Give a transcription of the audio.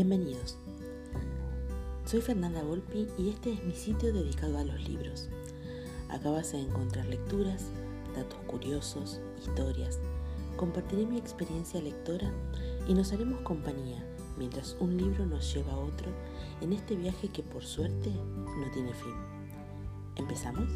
Bienvenidos. Soy Fernanda Volpi y este es mi sitio dedicado a los libros. Acá vas a encontrar lecturas, datos curiosos, historias. Compartiré mi experiencia lectora y nos haremos compañía mientras un libro nos lleva a otro en este viaje que por suerte no tiene fin. ¿Empezamos?